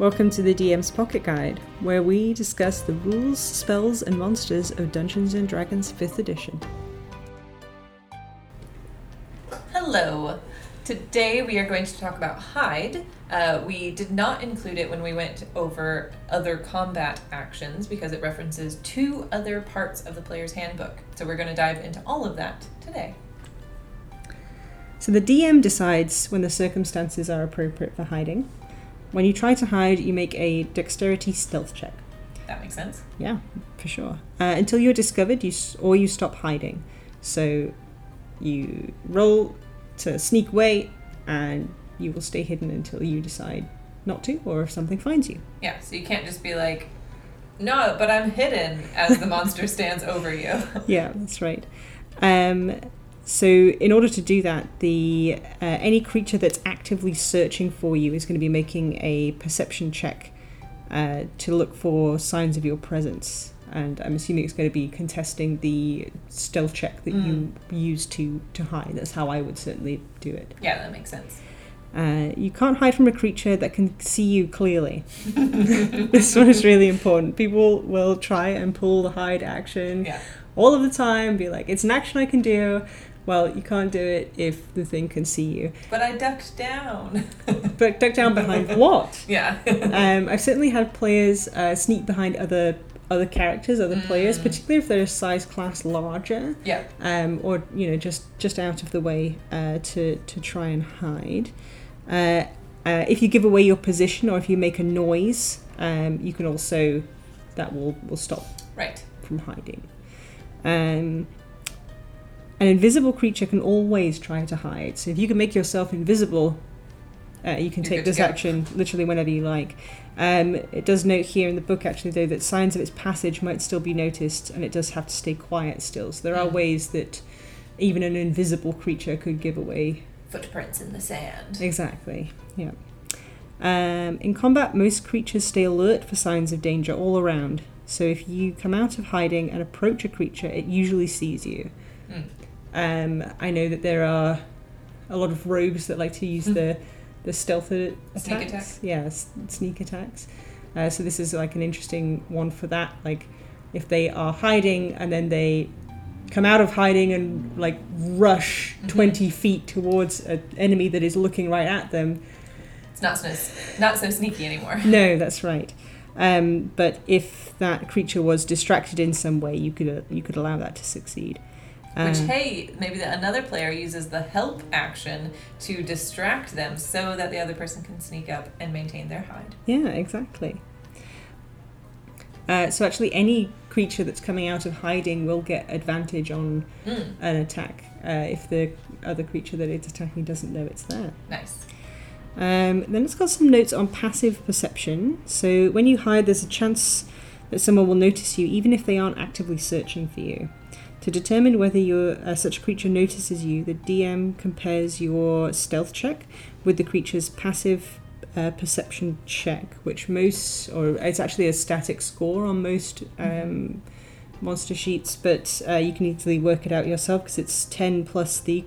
Welcome to the DM's Pocket Guide, where we discuss the rules, spells, and monsters of Dungeons & Dragons 5th edition. Hello! Today we are going to talk about hide. We did not include it when we went over other combat actions because it references two other parts of the Player's Handbook. So we're going to dive into all of that today. So the DM decides when the circumstances are appropriate for hiding. When you try to hide, you make a dexterity stealth check. That makes sense. Yeah, for sure. Until you're discovered or you stop hiding. So you roll to sneak away and you will stay hidden until you decide not to or if something finds you. Yeah, so you can't just be like, no, but I'm hidden as the monster stands over you. Yeah, that's right. So in order to do that, any creature that's actively searching for you is going to be making a perception check to look for signs of your presence. And I'm assuming it's going to be contesting the stealth check that you use to hide. That's how I would certainly do it. Yeah, that makes sense. You can't hide from a creature that can see you clearly. This one is really important. People will try and pull the hide action all of the time, be like, it's an action I can do. Well, you can't do it if the thing can see you. But I ducked down. But ducked down behind what? Yeah. I've certainly had players sneak behind other characters, other players, particularly if they're a size class larger. Yeah. Or, you know, just out of the way to try and hide. If you give away your position or if you make a noise, you can also, that will stop from hiding. An invisible creature can always try to hide. So if you can make yourself invisible, you can take this action literally whenever you like. It does note here in the book, actually, though, that signs of its passage might still be noticed, and it does have to stay quiet still. So there are ways that even an invisible creature could give away footprints in the sand. Exactly, yeah. In combat, most creatures stay alert for signs of danger all around. So if you come out of hiding and approach a creature, it usually sees you. I know that there are a lot of rogues that like to use the stealth attacks. Sneak attacks. Yeah, sneak attacks. So this is like an interesting one for that. Like if they are hiding and then they come out of hiding and like rush 20 feet towards an enemy that is looking right at them. It's not so sneaky anymore. No, that's right. But if that creature was distracted in some way, you could allow that to succeed. Which, maybe another player uses the help action to distract them so that the other person can sneak up and maintain their hide. Yeah, exactly. So actually any creature that's coming out of hiding will get advantage on an attack if the other creature that it's attacking doesn't know it's there. Nice. Then it's got some notes on passive perception. So when you hide, there's a chance that someone will notice you even if they aren't actively searching for you. To determine whether such a creature notices you, the DM compares your stealth check with the creature's passive perception check, it's actually a static score on most monster sheets, but you can easily work it out yourself because it's 10 plus the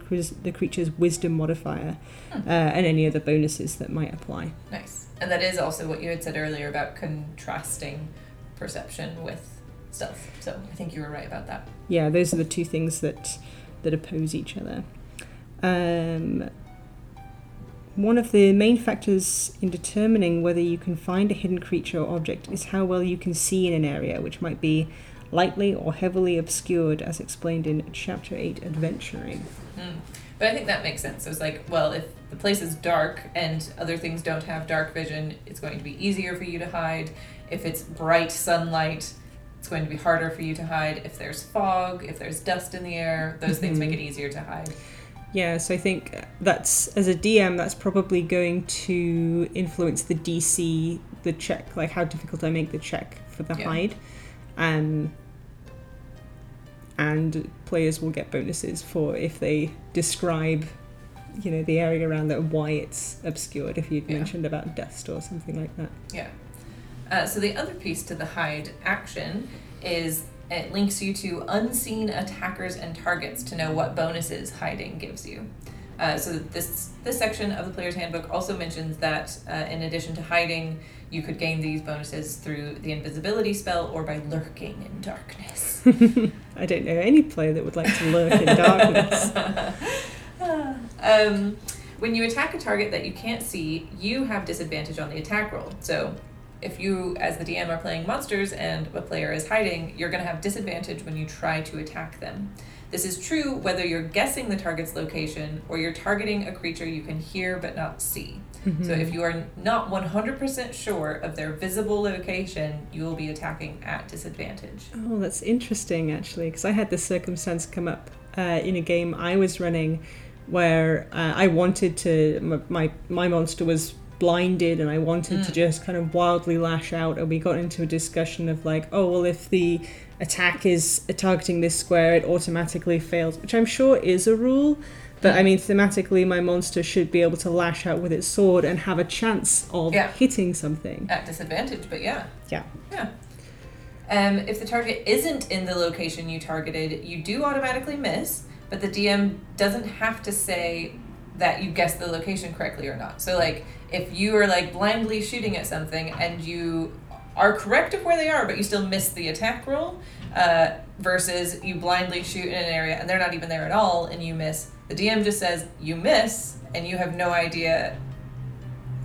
creature's wisdom modifier and any other bonuses that might apply. Nice. And that is also what you had said earlier about contrasting perception with stuff. So I think you were right about that. Yeah, those are the two things that oppose each other. One of the main factors in determining whether you can find a hidden creature or object is how well you can see in an area, which might be lightly or heavily obscured, as explained in Chapter 8, Adventuring. But I think that makes sense. So it's like, well, if the place is dark and other things don't have dark vision, it's going to be easier for you to hide. If it's bright sunlight, it's going to be harder for you to hide. If there's fog, if there's dust in the air, those things make it easier to hide. Yeah, so I think that's, as a DM, that's probably going to influence the DC, the check, like how difficult I make the check for the hide. And players will get bonuses for if they describe, you know, the area around that, why it's obscured, if you'd mentioned about dust or something like that. Yeah. So the other piece to the hide action is it links you to unseen attackers and targets to know what bonuses hiding gives you. So this section of the Player's Handbook also mentions that in addition to hiding, you could gain these bonuses through the invisibility spell or by lurking in darkness. I don't know any player that would like to lurk in darkness. When you attack a target that you can't see, you have disadvantage on the attack roll. So if you, as the DM, are playing monsters and a player is hiding, you're going to have disadvantage when you try to attack them. This is true whether you're guessing the target's location or you're targeting a creature you can hear but not see. Mm-hmm. So if you are not 100% sure of their visible location, you will be attacking at disadvantage. Oh, that's interesting, actually, because I had this circumstance come up in a game I was running where I wanted to... My monster was blinded and I wanted to just kind of wildly lash out, and we got into a discussion of like, oh, well, if the attack is targeting this square, it automatically fails, which I'm sure is a rule, but I mean thematically my monster should be able to lash out with its sword and have a chance of hitting something at disadvantage, but yeah. If the target isn't in the location you targeted, you do automatically miss, but the DM doesn't have to say that you guessed the location correctly or not. So like if you are like blindly shooting at something and you are correct of where they are, but you still miss the attack roll, versus you blindly shoot in an area and they're not even there at all and you miss. The DM just says you miss and you have no idea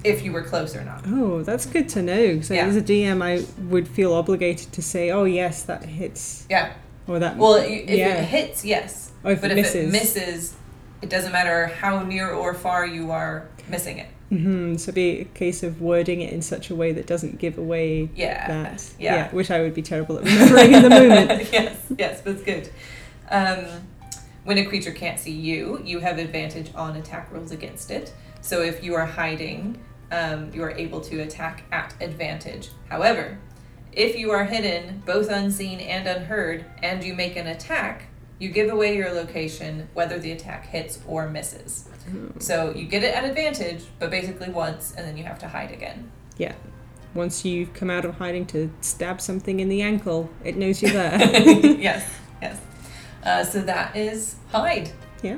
if you were close or not. Oh, that's good to know. So as a DM, I would feel obligated to say, oh yes, that hits. Yeah. Or that. Well, if it hits, yes. Or if it misses, it doesn't matter how near or far you are missing it. Mm-hmm. So it'd be a case of wording it in such a way that doesn't give away that. Yeah, which I would be terrible at remembering in the moment. Yes, that's good. When a creature can't see you, you have advantage on attack rolls against it. So if you are hiding, you are able to attack at advantage. However, if you are hidden, both unseen and unheard, and you make an attack, you give away your location, whether the attack hits or misses. So you get it at advantage, but basically once, and then you have to hide again. Yeah. Once you come out of hiding to stab something in the ankle, it knows you're there. Yes. So that is hide. Yeah.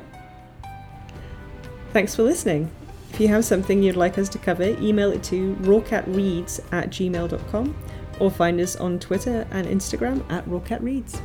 Thanks for listening. If you have something you'd like us to cover, email it to roarcatreads@gmail.com or find us on Twitter and Instagram @roarcatreads.